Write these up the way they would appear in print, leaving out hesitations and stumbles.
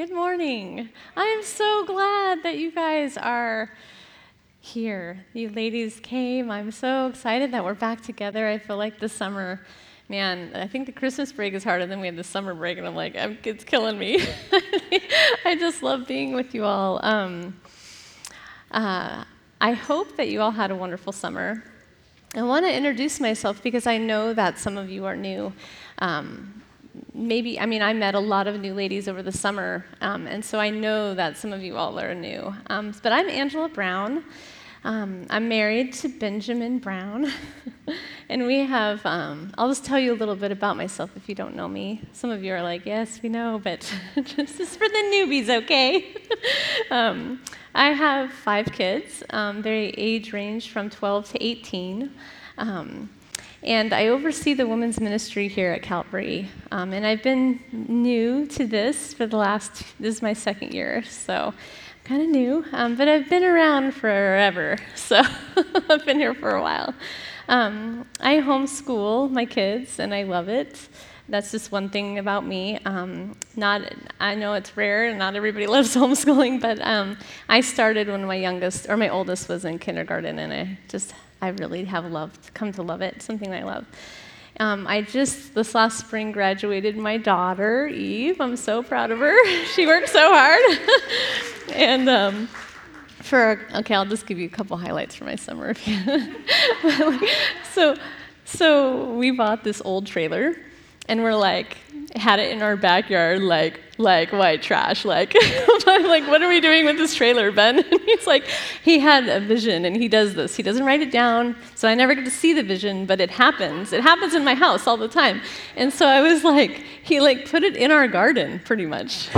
Good morning. I am so glad that you guys are here. You ladies came. I'm so excited that we're back together. I feel like this summer, man, I think the Christmas break is harder than we had the summer break, and I'm like, it's killing me. I just love being with you all. I hope that you all had a wonderful summer. I want to introduce myself because I know that some of you are new. I met a lot of new ladies over the summer, and so I know that some of you all are new. But I'm Angela Brown. I'm married to Benjamin Brown, and we have, I'll just tell you a little bit about myself if you don't know me. Some of you are like, yes, we know, but this is for the newbies, okay? I have 5 kids. They age range from 12 to 18. And I oversee the women's ministry here at Calvary, and I've been new to this for this is my 2nd year, so I'm kind of new, but I've been around forever, so I've been here for a while. I homeschool my kids, and I love it. That's just one thing about me. I know it's rare, and not everybody loves homeschooling, but I started when my oldest was in kindergarten, and I really have come to love it, something I love. I just, this last spring, graduated my daughter, Eve. I'm so proud of her. She worked so hard. And I'll just give you a couple highlights for my summer. So we bought this old trailer, and we're like, had it in our backyard, like white trash, like. I'm like, what are we doing with this trailer, Ben? And he's like, he had a vision, and he does this. He doesn't write it down, so I never get to see the vision, but it happens. It happens in my house all the time. And so I was like, he put it in our garden, pretty much.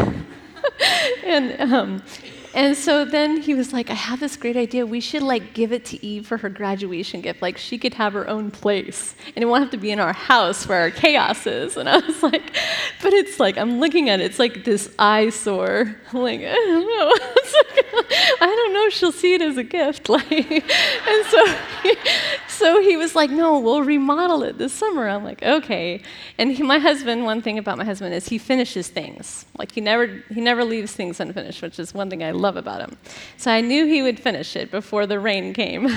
And so then he was like, I have this great idea. We should give it to Eve for her graduation gift. She could have her own place, and it won't have to be in our house where our chaos is. And I was like, but it's I'm looking at it. It's like this eyesore. I'm like, I don't know. I don't know if she'll see it as a gift. And so he was like, no, we'll remodel it this summer. I'm like, okay. And my husband, one thing about my husband is he finishes things. He never leaves things unfinished, which is one thing I love about him. So I knew he would finish it before the rain came.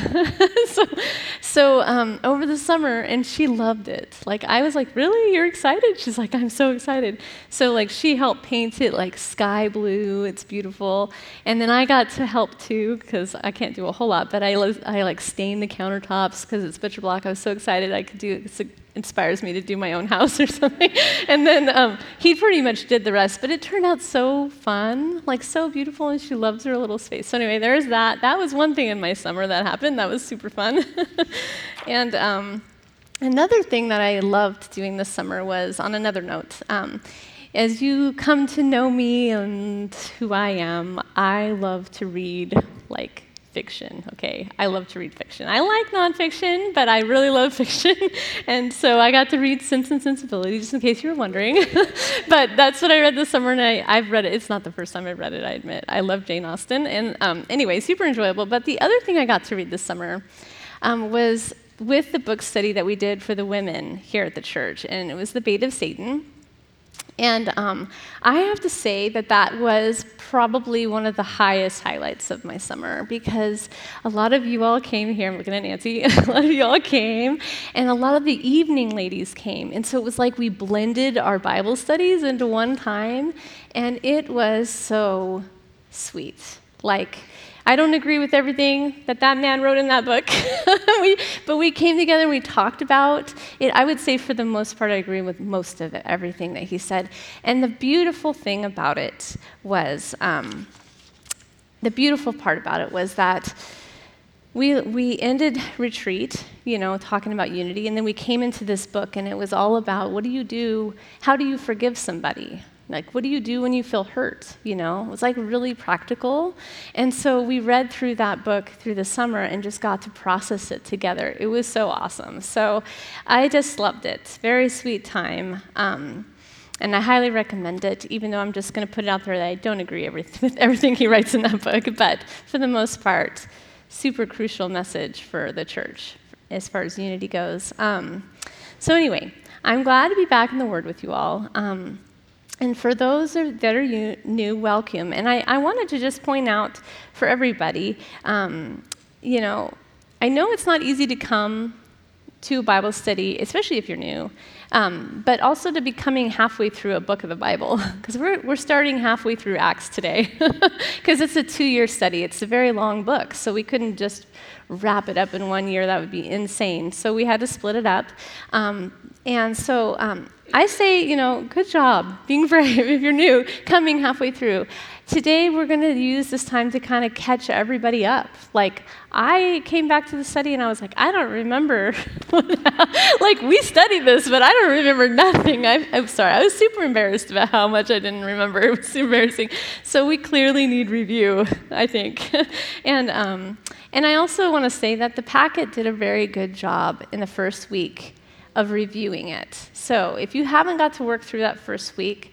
So over the summer, and she loved it. I was like, really? You're excited? She's like, I'm so excited. So she helped paint it sky blue. It's beautiful. And then I got to help too, because I can't do a whole lot, but I stained the countertops because it's butcher block. I was so excited I could do it. Inspires me to do my own house or something. And then he pretty much did the rest, but it turned out so fun, so beautiful, and she loves her little space. So anyway, there's that. That was one thing in my summer that happened. That was super fun. And another thing that I loved doing this summer was, on another note, as you come to know me and who I am, I love to read, fiction, okay? I love to read fiction. I like nonfiction, but I really love fiction. And so I got to read Sense and Sensibility, just in case you were wondering. But that's what I read this summer, and I've read it. It's not the first time I've read it, I admit. I love Jane Austen. And anyway, super enjoyable. But the other thing I got to read this summer was with the book study that we did for the women here at the church. And it was The Bait of Satan. And I have to say that was probably one of the highlights of my summer, because a lot of you all came here. I'm looking at Nancy. A lot of you all came, and a lot of the evening ladies came. And so it was we blended our Bible studies into one time, and it was so sweet. I don't agree with everything that man wrote in that book, but we came together and we talked about it. I would say for the most part I agree with most of it, everything that he said. And the beautiful thing about it was, the beautiful part about it was that we ended retreat, talking about unity, and then we came into this book, and it was all about how do you forgive somebody? What do you do when you feel hurt, It was really practical. And so we read through that book through the summer and just got to process it together. It was so awesome. So I just loved it. Very sweet time. And I highly recommend it, even though I'm just going to put it out there that I don't agree with everything he writes in that book. But for the most part, super crucial message for the church as far as unity goes. So anyway, I'm glad to be back in the Word with you all. And for those that are new, welcome. And I wanted to just point out for everybody, you know it's not easy to come to Bible study, especially if you're new, but also to be coming halfway through a book of the Bible, because we're starting halfway through Acts today, because it's a 2-year study. It's a very long book, so we couldn't just wrap it up in 1 year. That would be insane. So we had to split it up, and so I say, good job being brave if you're new, coming halfway through. Today, we're going to use this time to kind of catch everybody up. Like, I came back to the study, and I was like, I don't remember. Like, we studied this, but I don't remember nothing. I'm sorry. I was super embarrassed about how much I didn't remember. It was embarrassing. So we clearly need review, I think. And I also want to say that the packet did a very good job in the first week of reviewing it. So if you haven't got to work through that first week,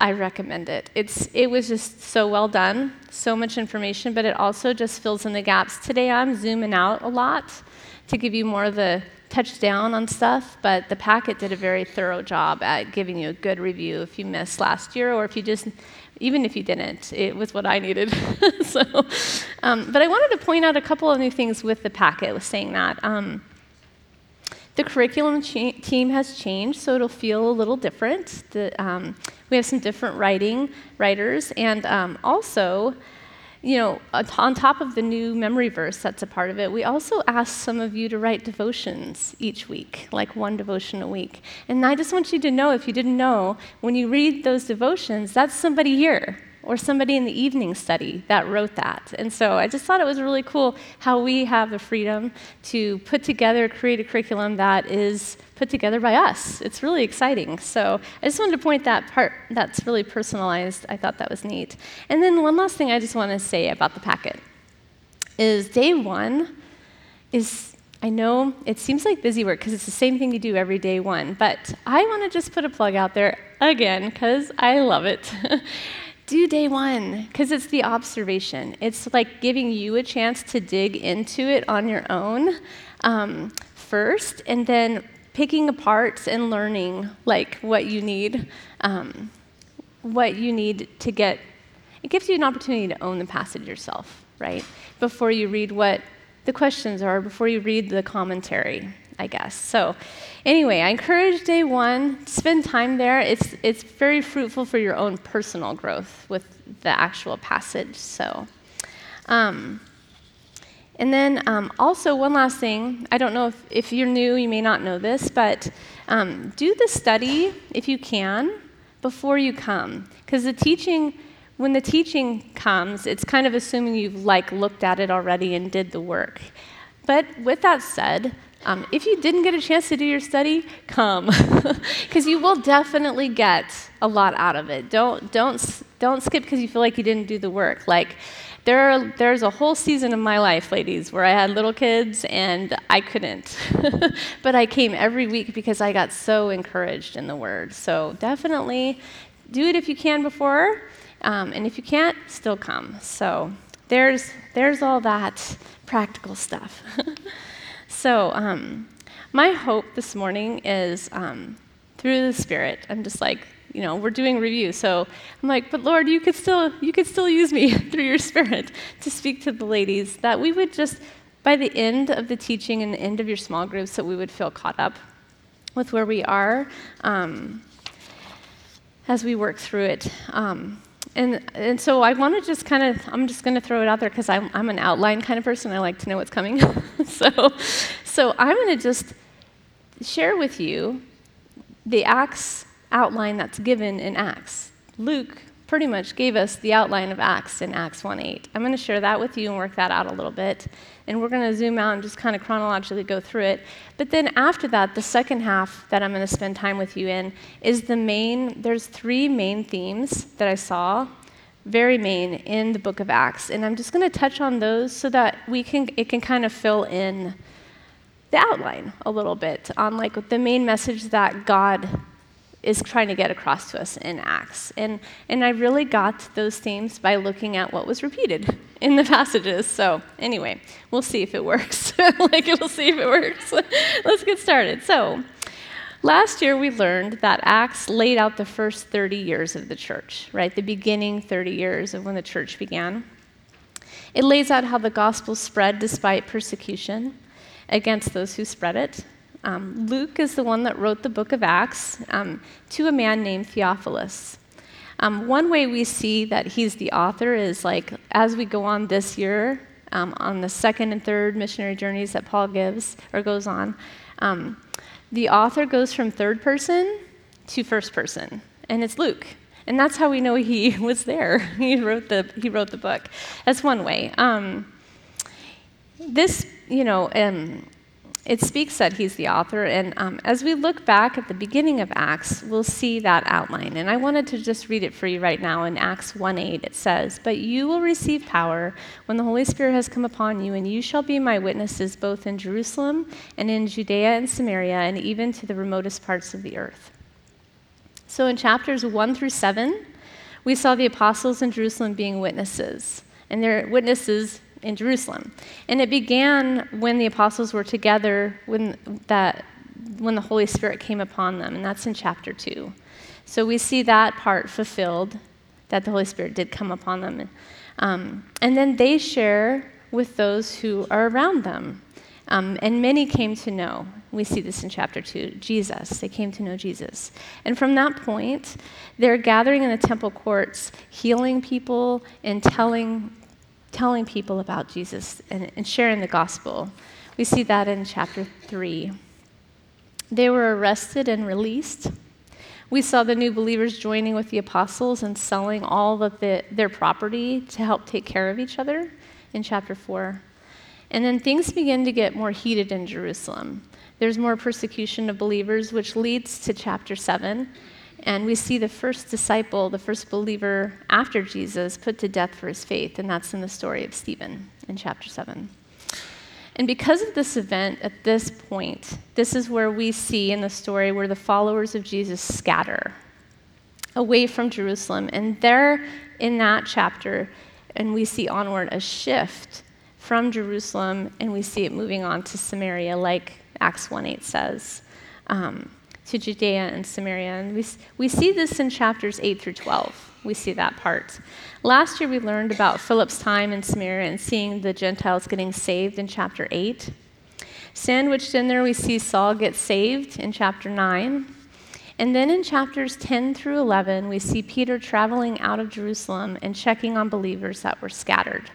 I recommend it. It was just so well done, so much information, but it also just fills in the gaps. Today I'm zooming out a lot to give you more of the touchdown on stuff, but the packet did a very thorough job at giving you a good review if you missed last year, or if you just, even if you didn't, it was what I needed. But I wanted to point out a couple of new things with the packet, with saying that. The curriculum team has changed, so it'll feel a little different. We have some different writers, and also, on top of the new memory verse that's a part of it, we also asked some of you to write devotions each week, like one devotion a week. And I just want you to know, if you didn't know, when you read those devotions, that's somebody here, or somebody in the evening study that wrote that. And so I just thought it was really cool how we have the freedom to create a curriculum that is put together by us. It's really exciting. So I just wanted to point that part that's really personalized. I thought that was neat. And then one last thing I just want to say about the packet is day one is, I know it seems like busy work because it's the same thing you do every day one, but I want to just put a plug out there again because I love it. Do day one, because it's the observation. It's like giving you a chance to dig into it on your own first, and then picking apart and learning like what you need to get. It gives you an opportunity to own the passage yourself, right? Before you read what the questions are, before you read the commentary, I guess. So anyway, I encourage day one, spend time there. It's very fruitful for your own personal growth with the actual passage. So, and then also one last thing. I don't know if you're new, you may not know this, but do the study if you can before you come, because when the teaching comes, it's kind of assuming you've looked at it already and did the work. But with that said, if you didn't get a chance to do your study, come, because you will definitely get a lot out of it. Don't skip because you feel like you didn't do the work. Like there's a whole season of my life, ladies, where I had little kids and I couldn't, but I came every week because I got so encouraged in the Word. So definitely do it if you can before, and if you can't, still come. So there's all that practical stuff. So my hope this morning is through the Spirit. I'm just like, we're doing review. So I'm like, but Lord, you could still use me through your Spirit to speak to the ladies, that we would just, by the end of the teaching and the end of your small groups, that we would feel caught up with where we are as we work through it. And so I want to just I'm just going to throw it out there because I'm an outline kind of person. I like to know what's coming. So I'm going to just share with you the Acts outline that's given in Acts. Luke pretty much gave us the outline of Acts in Acts 1:8. I'm going to share that with you and work that out a little bit. And we're going to zoom out and just kind of chronologically go through it. But then after that, the second half that I'm going to spend time with you in is there's 3 main themes that I saw, very main, in the book of Acts. And I'm just going to touch on those so that it can kind of fill in the outline a little bit on like the main message that God is trying to get across to us in Acts. And I really got those themes by looking at what was repeated in the passages. So anyway, we'll see if it works. Let's get started. So Last year, we learned that Acts laid out the first 30 years of the church, right? The beginning 30 years of when the church began. It lays out how the gospel spread despite persecution against those who spread it. Luke is the one that wrote the book of Acts to a man named Theophilus. One way we see that he's the author is, like, as we go on this year, on the second and third missionary journeys that Paul gives or goes on, the author goes from third person to first person, and it's Luke. And that's how we know he was there. He wrote the book. That's one way. It speaks that he's the author, and as we look back at the beginning of Acts, we'll see that outline. And I wanted to just read it for you right now. In Acts 1:8, it says, "But you will receive power when the Holy Spirit has come upon you, and you shall be my witnesses both in Jerusalem and in Judea and Samaria and even to the remotest parts of the earth." So in chapters 1 through 7, we saw the apostles in Jerusalem being witnesses, and they're witnesses in Jerusalem. And it began when the apostles were together, when the Holy Spirit came upon them, and that's in chapter 2. So we see that part fulfilled, that the Holy Spirit did come upon them. And then they share with those who are around them. And many came to know, we see this in chapter 2, Jesus. They came to know Jesus. And from that point, they're gathering in the temple courts, healing people and telling people about Jesus and sharing the gospel. We see that in chapter 3. They were arrested and released. We saw the new believers joining with the apostles and selling all of their property to help take care of each other in chapter 4. And then things begin to get more heated in Jerusalem. There's more persecution of believers, which leads to chapter 7. And we see the first disciple, the first believer after Jesus, put to death for his faith, and that's in the story of Stephen in chapter 7. And because of this event, at this point, this is where we see in the story where the followers of Jesus scatter away from Jerusalem. And there in that chapter, and we see onward a shift from Jerusalem, and we see it moving on to Samaria, like Acts 1:8 says. To Judea and Samaria. And we see this in chapters 8 through 12. We see that part. Last year we learned about Philip's time in Samaria and seeing the Gentiles getting saved in chapter 8. Sandwiched in there we see Saul get saved in chapter 9. And then in chapters 10 through 11 we see Peter traveling out of Jerusalem and checking on believers that were scattered,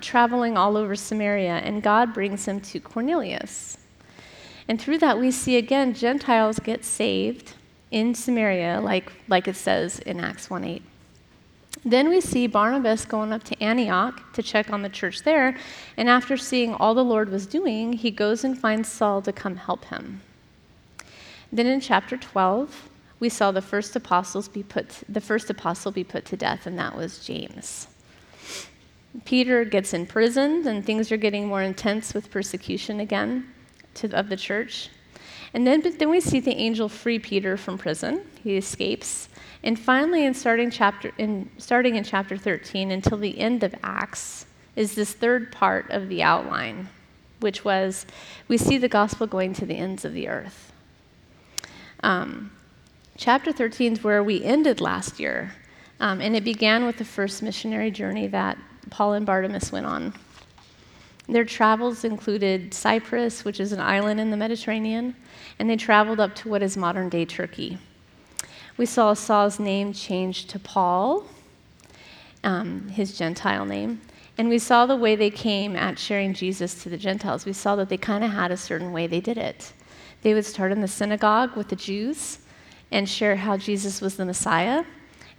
traveling all over Samaria, and God brings him to Cornelius. And through that, we see, again, Gentiles get saved in Samaria, like it says in Acts 1:8. Then we see Barnabas going up to Antioch to check on the church there. And after seeing all the Lord was doing, he goes and finds Saul to come help him. Then in chapter 12, we saw the first apostle be put to death, and that was James. Peter gets imprisoned, and things are getting more intense with persecution again of the church. And then we see the angel free Peter from prison. He escapes. And finally, starting in chapter 13 until the end of Acts, is this third part of the outline, which was, we see the gospel going to the ends of the earth. Chapter 13 is where we ended last year, and it began with the first missionary journey that Paul and Barnabas went on. Their travels included Cyprus, which is an island in the Mediterranean, and they traveled up to what is modern-day Turkey. We saw Saul's name changed to Paul, his Gentile name, and we saw the way they came at sharing Jesus to the Gentiles. We saw that they kind of had a certain way they did it. They would start in the synagogue with the Jews and share how Jesus was the Messiah,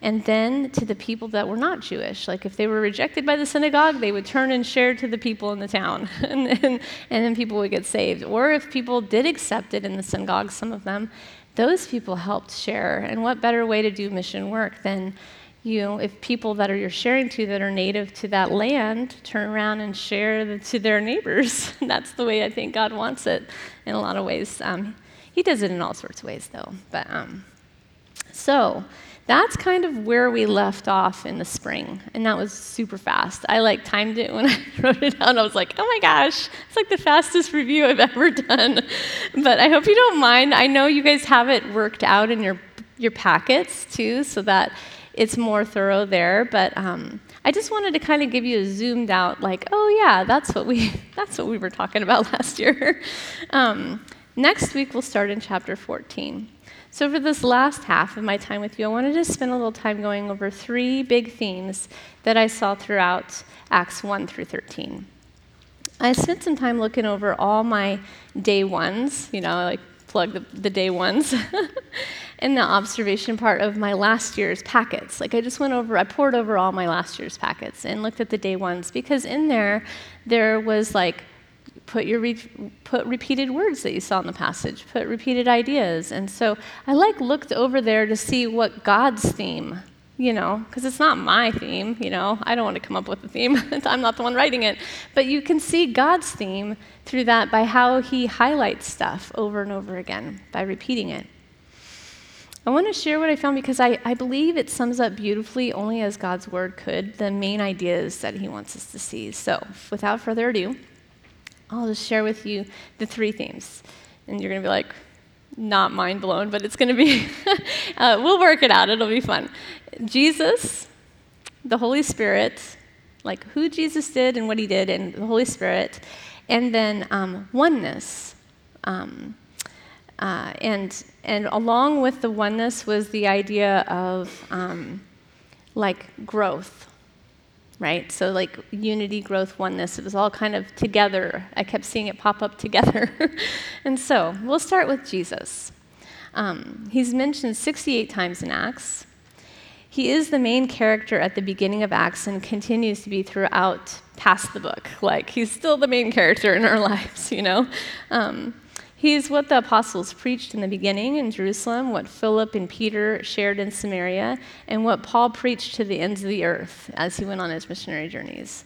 and then to the people that were not Jewish. Like, if they were rejected by the synagogue, they would turn and share to the people in the town, and then people would get saved. Or if people did accept it in the synagogue, some of them, those people helped share. And what better way to do mission work than, if people that you're sharing to that are native to that land turn around and share to their neighbors. That's the way I think God wants it in a lot of ways. He does it in all sorts of ways, though. So That's kind of where we left off in the spring, and that was super fast. I timed it when I wrote it down. I was like, oh my gosh, it's the fastest review I've ever done. But I hope you don't mind. I know you guys have it worked out in your packets too, so that it's more thorough there. But I just wanted to kind of give you a zoomed out, oh yeah, that's what we were talking about last year. Next week we'll start in chapter 14. So for this last half of my time with you, I wanted to spend a little time going over three big themes that I saw throughout Acts 1 through 13. I spent some time looking over all my day ones, I plug the day ones, and the observation part of my last year's packets. I poured over all my last year's packets and looked at the day ones, because in there was put repeated words that you saw in the passage, put repeated ideas. And so I looked over there to see what God's theme, because it's not my theme, I don't want to come up with a theme. I'm not the one writing it. But you can see God's theme through that by how he highlights stuff over and over again, by repeating it. I want to share what I found because I believe it sums up beautifully, only as God's word could, the main ideas that he wants us to see. So without further ado, I'll just share with you the three themes. And you're going to be not mind blown, but it's going to be, we'll work it out. It'll be fun. Jesus, the Holy Spirit, who Jesus did and what he did, and the Holy Spirit, and then oneness. And along with the oneness was the idea of growth. Right? So unity, growth, oneness, it was all kind of together. I kept seeing it pop up together. And so we'll start with Jesus. He's mentioned 68 times in Acts. He is the main character at the beginning of Acts and continues to be throughout past the book. He's still the main character in our lives, He's what the apostles preached in the beginning in Jerusalem, what Philip and Peter shared in Samaria, and what Paul preached to the ends of the earth as he went on his missionary journeys.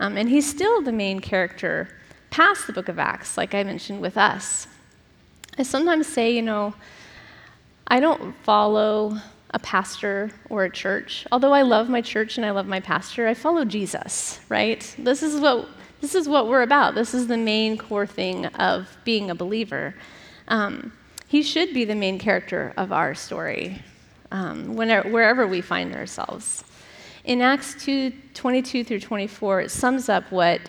And he's still the main character past the book of Acts, like I mentioned, with us. I sometimes say, I don't follow a pastor or a church. Although I love my church and I love my pastor, I follow Jesus, right? This is what we're about. This is the main core thing of being a believer. He should be the main character of our story, wherever we find ourselves. In Acts 2:22 through 24, it sums up what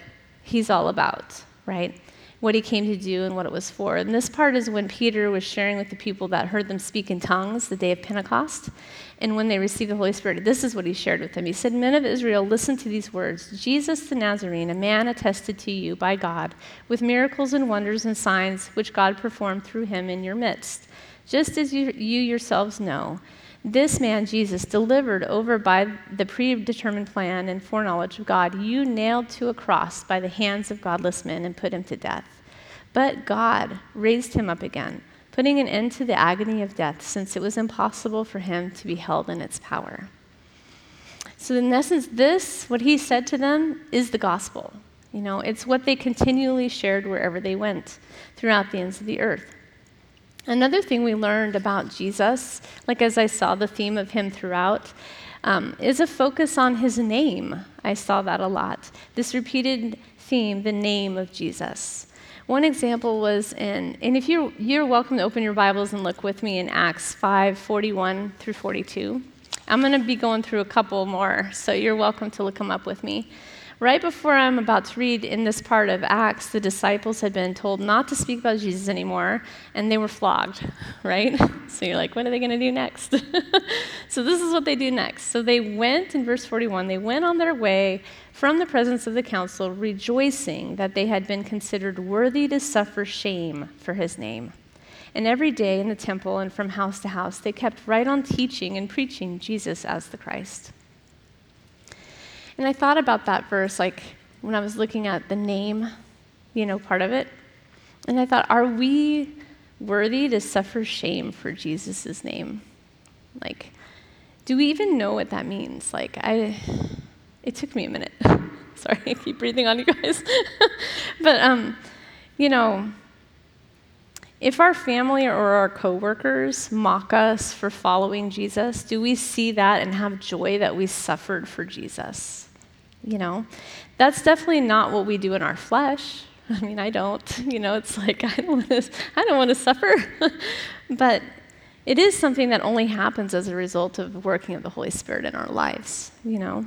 he's all about, right? What he came to do and what it was for. And this part is when Peter was sharing with the people that heard them speak in tongues the day of Pentecost. And when they received the Holy Spirit, this is what he shared with them. He said, "Men of Israel, listen to these words. Jesus the Nazarene, a man attested to you by God with miracles and wonders and signs which God performed through him in your midst. Just as you yourselves know, this man, Jesus, delivered over by the predetermined plan and foreknowledge of God, you nailed to a cross by the hands of godless men and put him to death. But God raised him up again, putting an end to the agony of death, since it was impossible for him to be held in its power." So in essence, what he said to them, is the gospel. It's what they continually shared wherever they went throughout the ends of the earth. Another thing we learned about Jesus, as I saw the theme of him throughout, is a focus on his name. I saw that a lot. This repeated theme, the name of Jesus. One example was and if you're welcome to open your Bibles and look with me in Acts 5:41 through 42. I'm going to be going through a couple more, so you're welcome to look them up with me. Right before I'm about to read in this part of Acts, the disciples had been told not to speak about Jesus anymore, and they were flogged, right? So you're what are they going to do next? So this is what they do next. So they went, in verse 41, they went on their way from the presence of the council, rejoicing that they had been considered worthy to suffer shame for his name. And every day in the temple and from house to house, they kept right on teaching and preaching Jesus as the Christ. And I thought about that verse, when I was looking at the name, part of it. And I thought, are we worthy to suffer shame for Jesus' name? Do we even know what that means? It took me a minute. Sorry, I keep breathing on you guys. But, If our family or our coworkers mock us for following Jesus, do we see that and have joy that we suffered for Jesus? You know, that's definitely not what we do in our flesh. I mean, I don't. You know, it's like, I don't want to suffer. But it is something that only happens as a result of the working of the Holy Spirit in our lives, you know.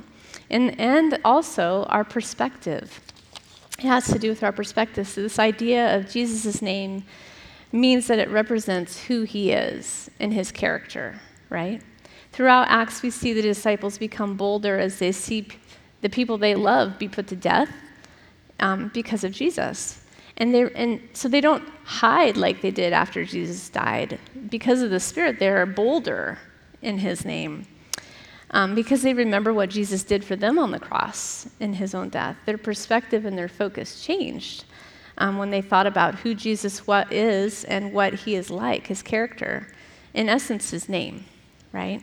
And also our perspective. It has to do with our perspective. So this idea of Jesus' name means that it represents who he is and his character, right? Throughout Acts, we see the disciples become bolder as they see the people they love be put to death because of Jesus. And so they don't hide like they did after Jesus died. Because of the Spirit, they are bolder in his name because they remember what Jesus did for them on the cross in his own death. Their perspective and their focus changed when they thought about who Jesus is and what he is like, his character, in essence, his name, right?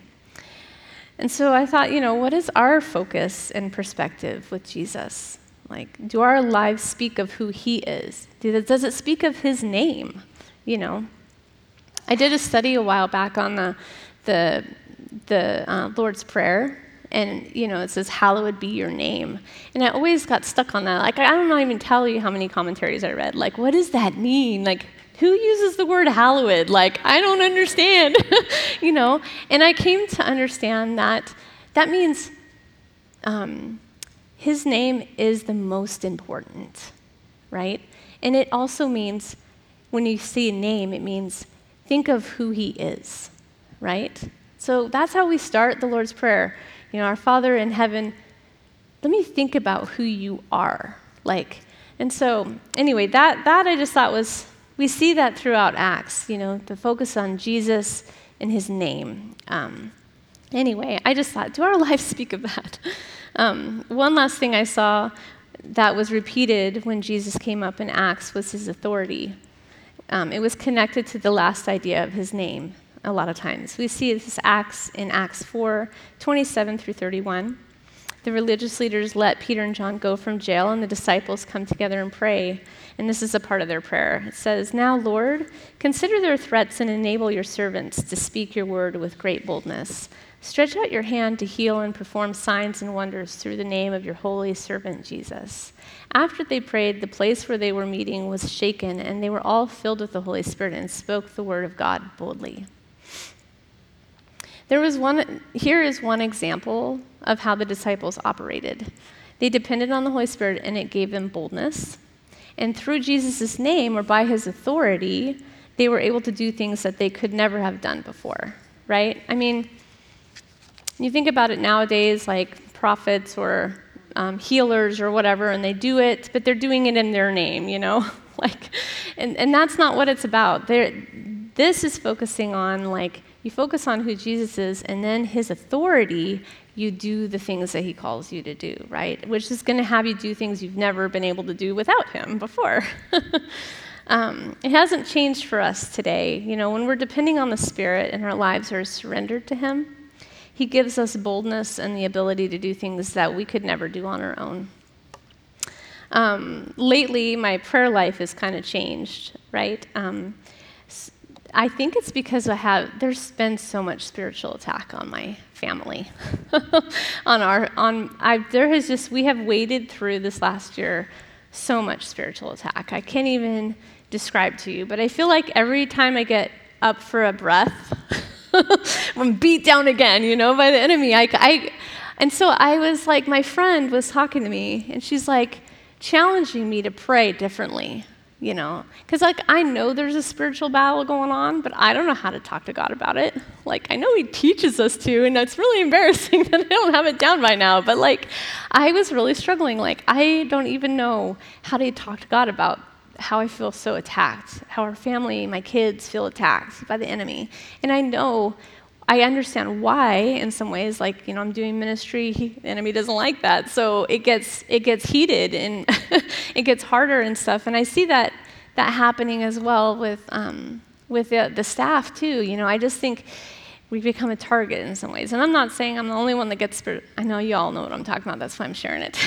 And so I thought, you know, what is our focus and perspective with Jesus? Like, do our lives speak of who he is? Does it speak of his name, you know? I did a study a while back on the Lord's Prayer. And, you know, it says, hallowed be your name. And I always got stuck on that. Like, I don't even tell you how many commentaries I read. Like, what does that mean? Like, who uses the word hallowed? Like, I don't understand, you know. And I came to understand that that means his name is the most important, right? And it also means, when you see a name, it means think of who he is, right? So that's how we start the Lord's Prayer. You know, our Father in heaven, let me think about who you are. Like, and so anyway, that I just thought was, we see that throughout Acts, you know, the focus on Jesus and his name. Anyway, I just thought, do our lives speak of that? One last thing I saw that was repeated when Jesus came up in Acts was his authority. It was connected to the last idea of his name. A lot of times. We see this in Acts 4:27-31. The religious leaders let Peter and John go from jail, and the disciples come together and pray. And this is a part of their prayer. It says, "Now, Lord, consider their threats and enable your servants to speak your word with great boldness. Stretch out your hand to heal and perform signs and wonders through the name of your holy servant Jesus." After they prayed, the place where they were meeting was shaken, and they were all filled with the Holy Spirit and spoke the word of God boldly. Here is one example of how the disciples operated. They depended on the Holy Spirit, and it gave them boldness. And through Jesus' name, or by his authority, they were able to do things that they could never have done before, right? I mean, you think about it nowadays, like prophets or healers or whatever, and they do it, but they're doing it in their name, you know? Like, and that's not what it's about. This is focusing on, like, you focus on who Jesus is, and then his authority, you do the things that he calls you to do, right? Which is going to have you do things you've never been able to do without him before. It hasn't changed for us today. You know, when we're depending on the Spirit and our lives are surrendered to him, he gives us boldness and the ability to do things that we could never do on our own. Lately, my prayer life has kind of changed, right? I think it's because there's been so much spiritual attack on my family. We have waded through this last year so much spiritual attack. I can't even describe to you, but I feel like every time I get up for a breath, I'm beat down again, you know, by the enemy. And so I was like, my friend was talking to me, and she's like challenging me to pray differently. You know, because like I know there's a spiritual battle going on, but I don't know how to talk to God about it. Like I know he teaches us to, and it's really embarrassing that I don't have it down by now, but like I was really struggling. Like I don't even know how to talk to God about how I feel so attacked, how our family, my kids feel attacked by the enemy. And I understand why in some ways, like, you know, I'm doing ministry, the enemy doesn't like that. So it gets heated and it gets harder and stuff. And I see that happening as well with the staff too. You know, I just think we become a target in some ways. And I'm not saying I'm the only one that gets spirit. I know you all know what I'm talking about. That's why I'm sharing it.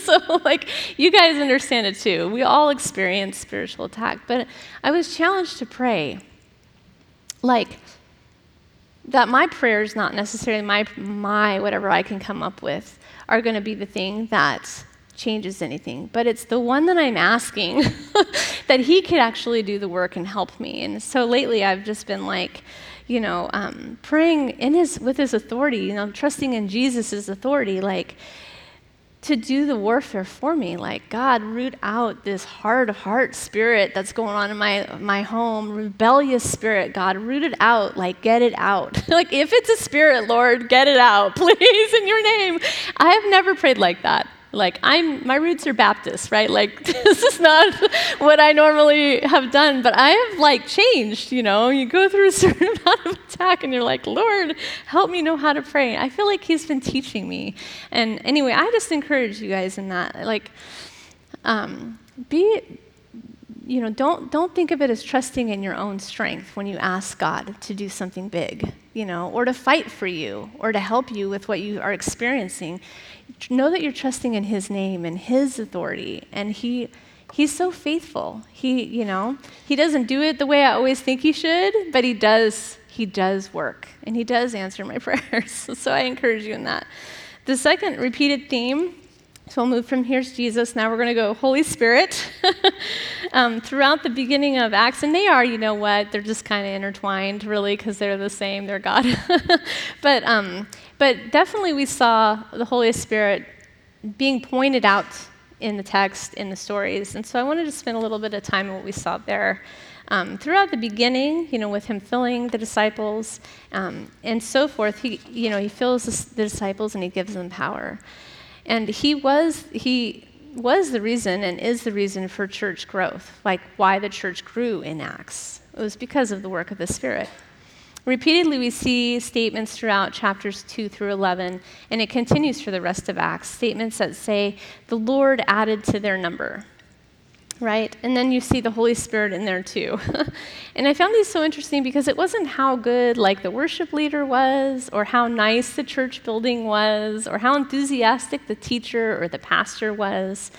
So, like, you guys understand it too. We all experience spiritual attack. But I was challenged to pray, like, that my prayers, not necessarily my whatever I can come up with, are going to be the thing that changes anything. But it's the one that I'm asking that he could actually do the work and help me. And so lately, I've just been like, praying with his authority, trusting in Jesus' authority, like, to do the warfare for me. Like, God, root out this hard heart spirit that's going on in my home, rebellious spirit, God, root it out, like, get it out. Like, if it's a spirit, Lord, get it out, please, in your name. I have never prayed like that. Like, my roots are Baptist, right? Like, this is not what I normally have done, but I have, like, changed, You go through a certain amount of attack, and you're like, Lord, help me know how to pray. I feel like he's been teaching me. And anyway, I just encourage you guys in that. Like, don't think of it as trusting in your own strength when you ask God to do something big, or to fight for you, or to help you with what you are experiencing. Know that you're trusting in his name and his authority, and he's so faithful. He doesn't do it the way I always think he should, but he does work, and he does answer my prayers. So I encourage you in that. The second repeated theme, so we'll move from here's Jesus, now we're going to go Holy Spirit, throughout the beginning of Acts, and they are, they're just kind of intertwined, really, because they're the same, they're God. But definitely we saw the Holy Spirit being pointed out in the text, in the stories. And so I wanted to spend a little bit of time on what we saw there. Throughout the beginning, with him filling the disciples and so forth, he fills the disciples and he gives them power. And he was the reason and is the reason for church growth, like why the church grew in Acts. It was because of the work of the Spirit. Repeatedly, we see statements throughout chapters 2 through 11, and it continues for the rest of Acts, statements that say, the Lord added to their number, right? And then you see the Holy Spirit in there too. And I found these so interesting because it wasn't how good, like, the worship leader was, or how nice the church building was, or how enthusiastic the teacher or the pastor was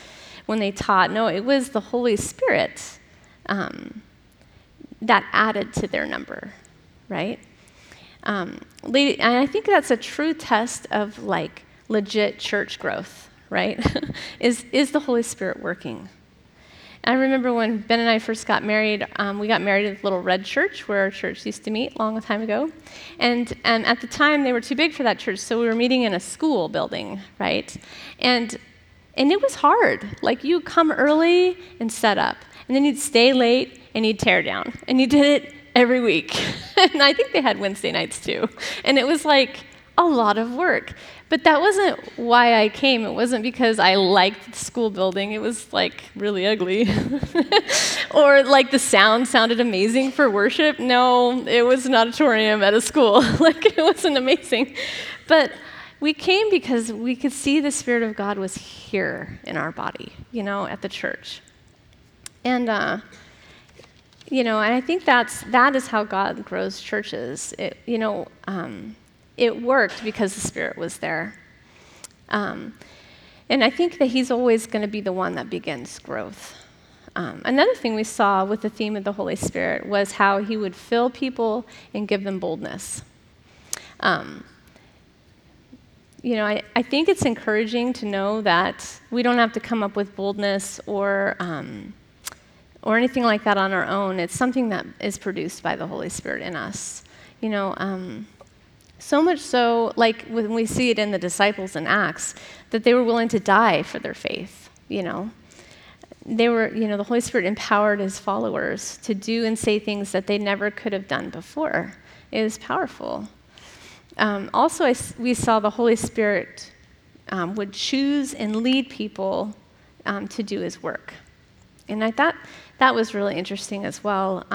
when they taught. No, it was the Holy Spirit that added to their number. Right? And I think that's a true test of, like, legit church growth, right? Is the Holy Spirit working? I remember when Ben and I first got married, we got married at Little Red Church, where our church used to meet long time ago. And at the time, they were too big for that church, so we were meeting in a school building, right? And it was hard. Like, you come early and set up, and then you'd stay late, and you'd tear down. And you did it every week. And I think they had Wednesday nights too. And it was like a lot of work. But that wasn't why I came. It wasn't because I liked the school building. It was, like, really ugly. Or, like, the sound sounded amazing for worship. No, it was an auditorium at a school. Like, it wasn't amazing. But we came because we could see the Spirit of God was here in our body, at the church. And, and I think that is how God grows churches. It worked because the Spirit was there. And I think that he's always going to be the one that begins growth. Another thing we saw with the theme of the Holy Spirit was how he would fill people and give them boldness. I think it's encouraging to know that we don't have to come up with boldness or anything like that on our own. It's something that is produced by the Holy Spirit in us. So much so, like, when we see it in the disciples in Acts, that they were willing to die for their faith, They were, the Holy Spirit empowered his followers to do and say things that they never could have done before. It was powerful. We saw the Holy Spirit would choose and lead people to do his work. And I thought that was really interesting as well.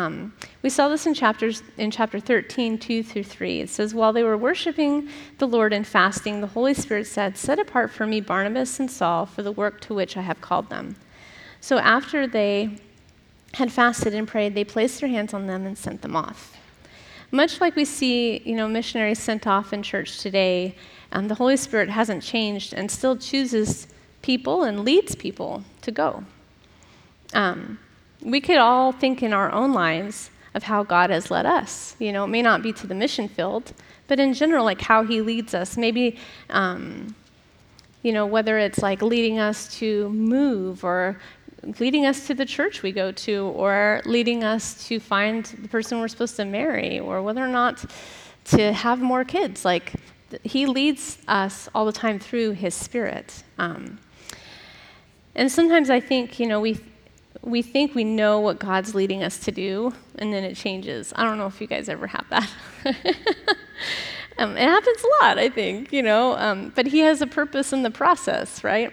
We saw this in chapter 13, 2 through 3. It says, while they were worshiping the Lord and fasting, the Holy Spirit said, set apart for me Barnabas and Saul for the work to which I have called them. So after they had fasted and prayed, they placed their hands on them and sent them off. much like we see, missionaries sent off in church today, the Holy Spirit hasn't changed and still chooses people and leads people to go. We could all think in our own lives of how God has led us. It may not be to the mission field, but in general, how he leads us. Maybe, whether it's leading us to move or leading us to the church we go to or leading us to find the person we're supposed to marry or whether or not to have more kids. He leads us all the time through his Spirit. And sometimes I think, we think we know what God's leading us to do, and then it changes. I don't know if you guys ever have that. It happens a lot, I think, but he has a purpose in the process, right?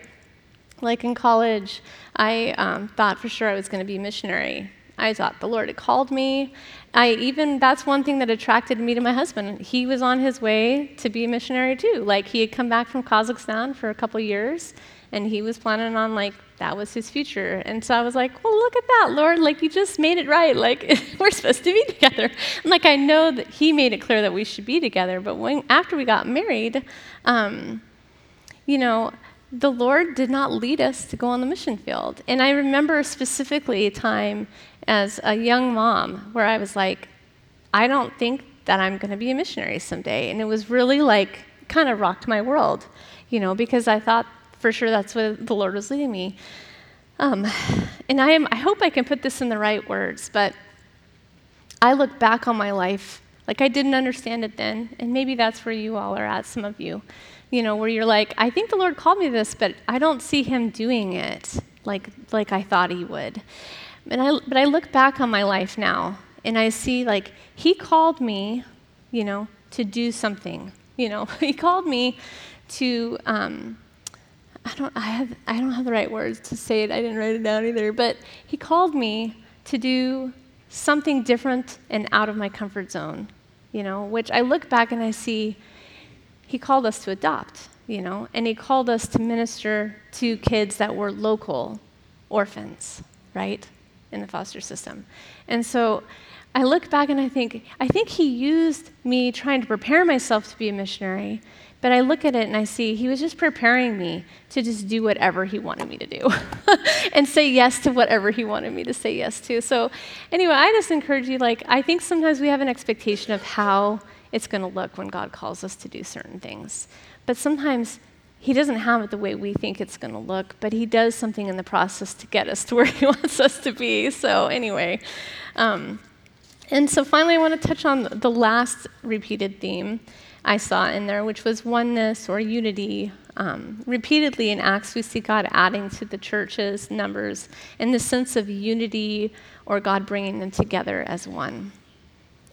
In college, I thought for sure I was going to be a missionary. I thought the Lord had called me. That's one thing that attracted me to my husband. He was on his way to be a missionary too. He had come back from Kazakhstan for a couple years, and he was planning on, that was his future. And so I was like, well, look at that, Lord. You just made it right. We're supposed to be together. And, I know that he made it clear that we should be together. But after we got married, the Lord did not lead us to go on the mission field. And I remember specifically a time as a young mom where I was like, I don't think that I'm going to be a missionary someday. And it was really kind of rocked my world, because I thought for sure that's what the Lord was leading me. And I hope I can put this in the right words, but I look back on my life, I didn't understand it then. And maybe that's where you all are at, some of you. Where you're I think the Lord called me this, but I don't see him doing it like I thought he would. But I look back on my life now, and I see, he called me, to do something. He called me to, I don't have the right words to say it. I didn't write it down either. But he called me to do something different and out of my comfort zone, which I look back and I see, he called us to adopt, and he called us to minister to kids that were local orphans, right, in the foster system. And so I look back and I think he used me trying to prepare myself to be a missionary, but I look at it and I see he was just preparing me to just do whatever he wanted me to do and say yes to whatever he wanted me to say yes to. So anyway, I just encourage you, I think sometimes we have an expectation of how it's going to look when God calls us to do certain things. But sometimes he doesn't have it the way we think it's going to look, but he does something in the process to get us to where he wants us to be. So anyway, and so finally I want to touch on the last repeated theme I saw in there, which was oneness or unity. Repeatedly in Acts, we see God adding to the church's numbers in the sense of unity or God bringing them together as one.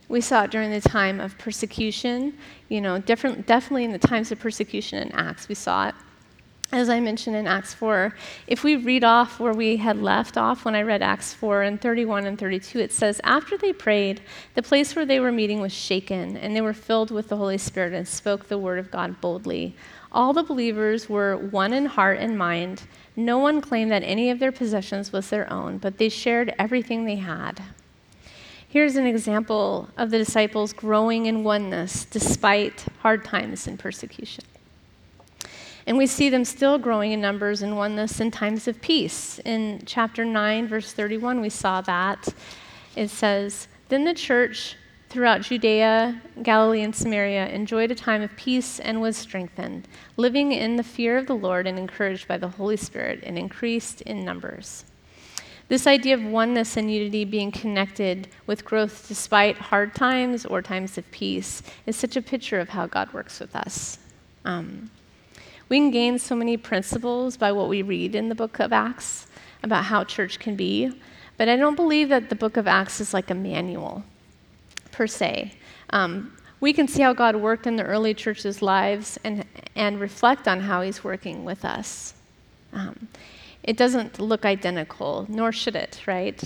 We saw it during the time of persecution, definitely in the times of persecution in Acts, we saw it. As I mentioned in Acts 4, if we read off where we had left off when I read Acts 4 and 31 and 32, it says, after they prayed, the place where they were meeting was shaken, and they were filled with the Holy Spirit and spoke the word of God boldly. All the believers were one in heart and mind. No one claimed that any of their possessions was their own, but they shared everything they had. Here's an example of the disciples growing in oneness despite hard times and persecution. And we see them still growing in numbers and oneness in times of peace. In chapter 9, verse 31, we saw that. It says, then the church throughout Judea, Galilee, and Samaria enjoyed a time of peace and was strengthened, living in the fear of the Lord and encouraged by the Holy Spirit and increased in numbers. This idea of oneness and unity being connected with growth despite hard times or times of peace is such a picture of how God works with us. We can gain so many principles by what we read in the book of Acts about how church can be, but I don't believe that the book of Acts is like a manual per se. We can see how God worked in the early church's lives and reflect on how he's working with us. It doesn't look identical, nor should it, right?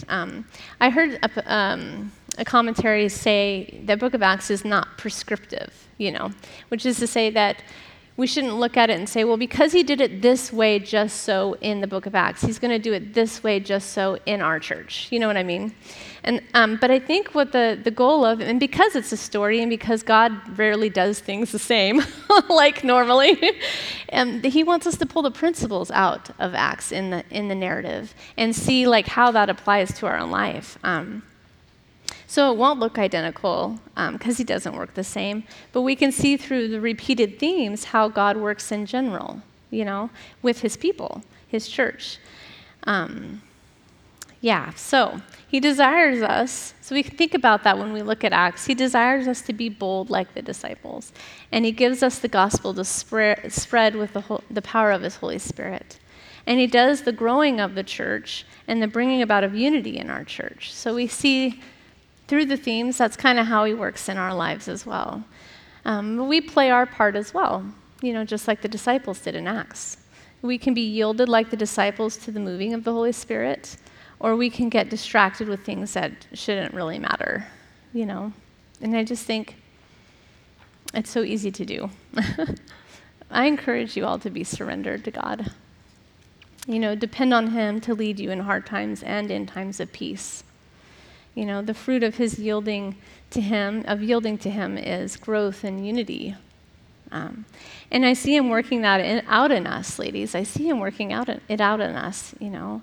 I heard a commentary say that Book of Acts is not prescriptive, which is to say that we shouldn't look at it and say, well, because he did it this way just so in the book of Acts, he's going to do it this way just so in our church. You know what I mean? And but I think what the goal of, and because it's a story and because God rarely does things the same like normally, he wants us to pull the principles out of Acts in the narrative and see like how that applies to our own life. So it won't look identical because he doesn't work the same, but we can see through the repeated themes how God works in general, you know, with his people, his church. So he desires us, so we can think about that when we look at Acts. He desires us to be bold like the disciples, and he gives us the gospel to spread with the power of his Holy Spirit. And he does the growing of the church and the bringing about of unity in our church. So we see through the themes, that's kind of how he works in our lives as well. We play our part as well, you know, just like the disciples did in Acts. We can be yielded like the disciples to the moving of the Holy Spirit, or we can get distracted with things that shouldn't really matter, you know. And I just think it's so easy to do. I encourage you all to be surrendered to God. You know, depend on him to lead you in hard times and in times of peace. You know, the fruit of his yielding to him is growth and unity. And I see him working that out in us, ladies. I see him working it out in us, you know.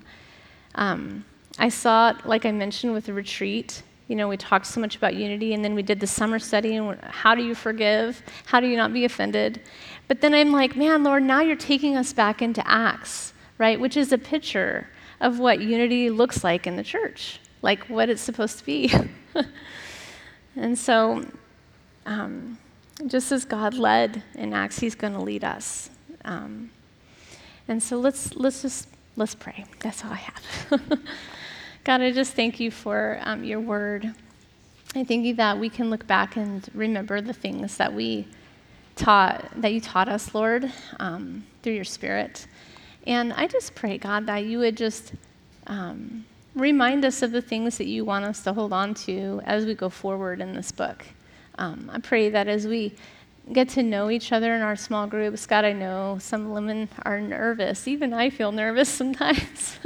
I saw it, like I mentioned, with the retreat. You know, we talked so much about unity, and then we did the summer study, and how do you forgive? How do you not be offended? But then I'm like, man, Lord, now you're taking us back into Acts, right, which is a picture of what unity looks like in the church, like what it's supposed to be. And so just as God led in Acts, he's going to lead us. And so let's pray. That's all I have. God, I just thank you for your word. I thank you that we can look back and remember the things that that you taught us, Lord, through your Spirit. And I just pray, God, that you would just remind us of the things that you want us to hold on to as we go forward in this book. I pray that as we get to know each other in our small groups. God, I know some women are nervous. Even I feel nervous sometimes.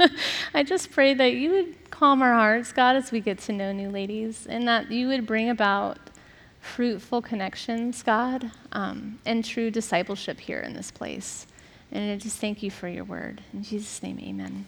I just pray that you would calm our hearts, God, as we get to know new ladies, and that you would bring about fruitful connections, God, and true discipleship here in this place. And I just thank you for your word. In Jesus' name, amen.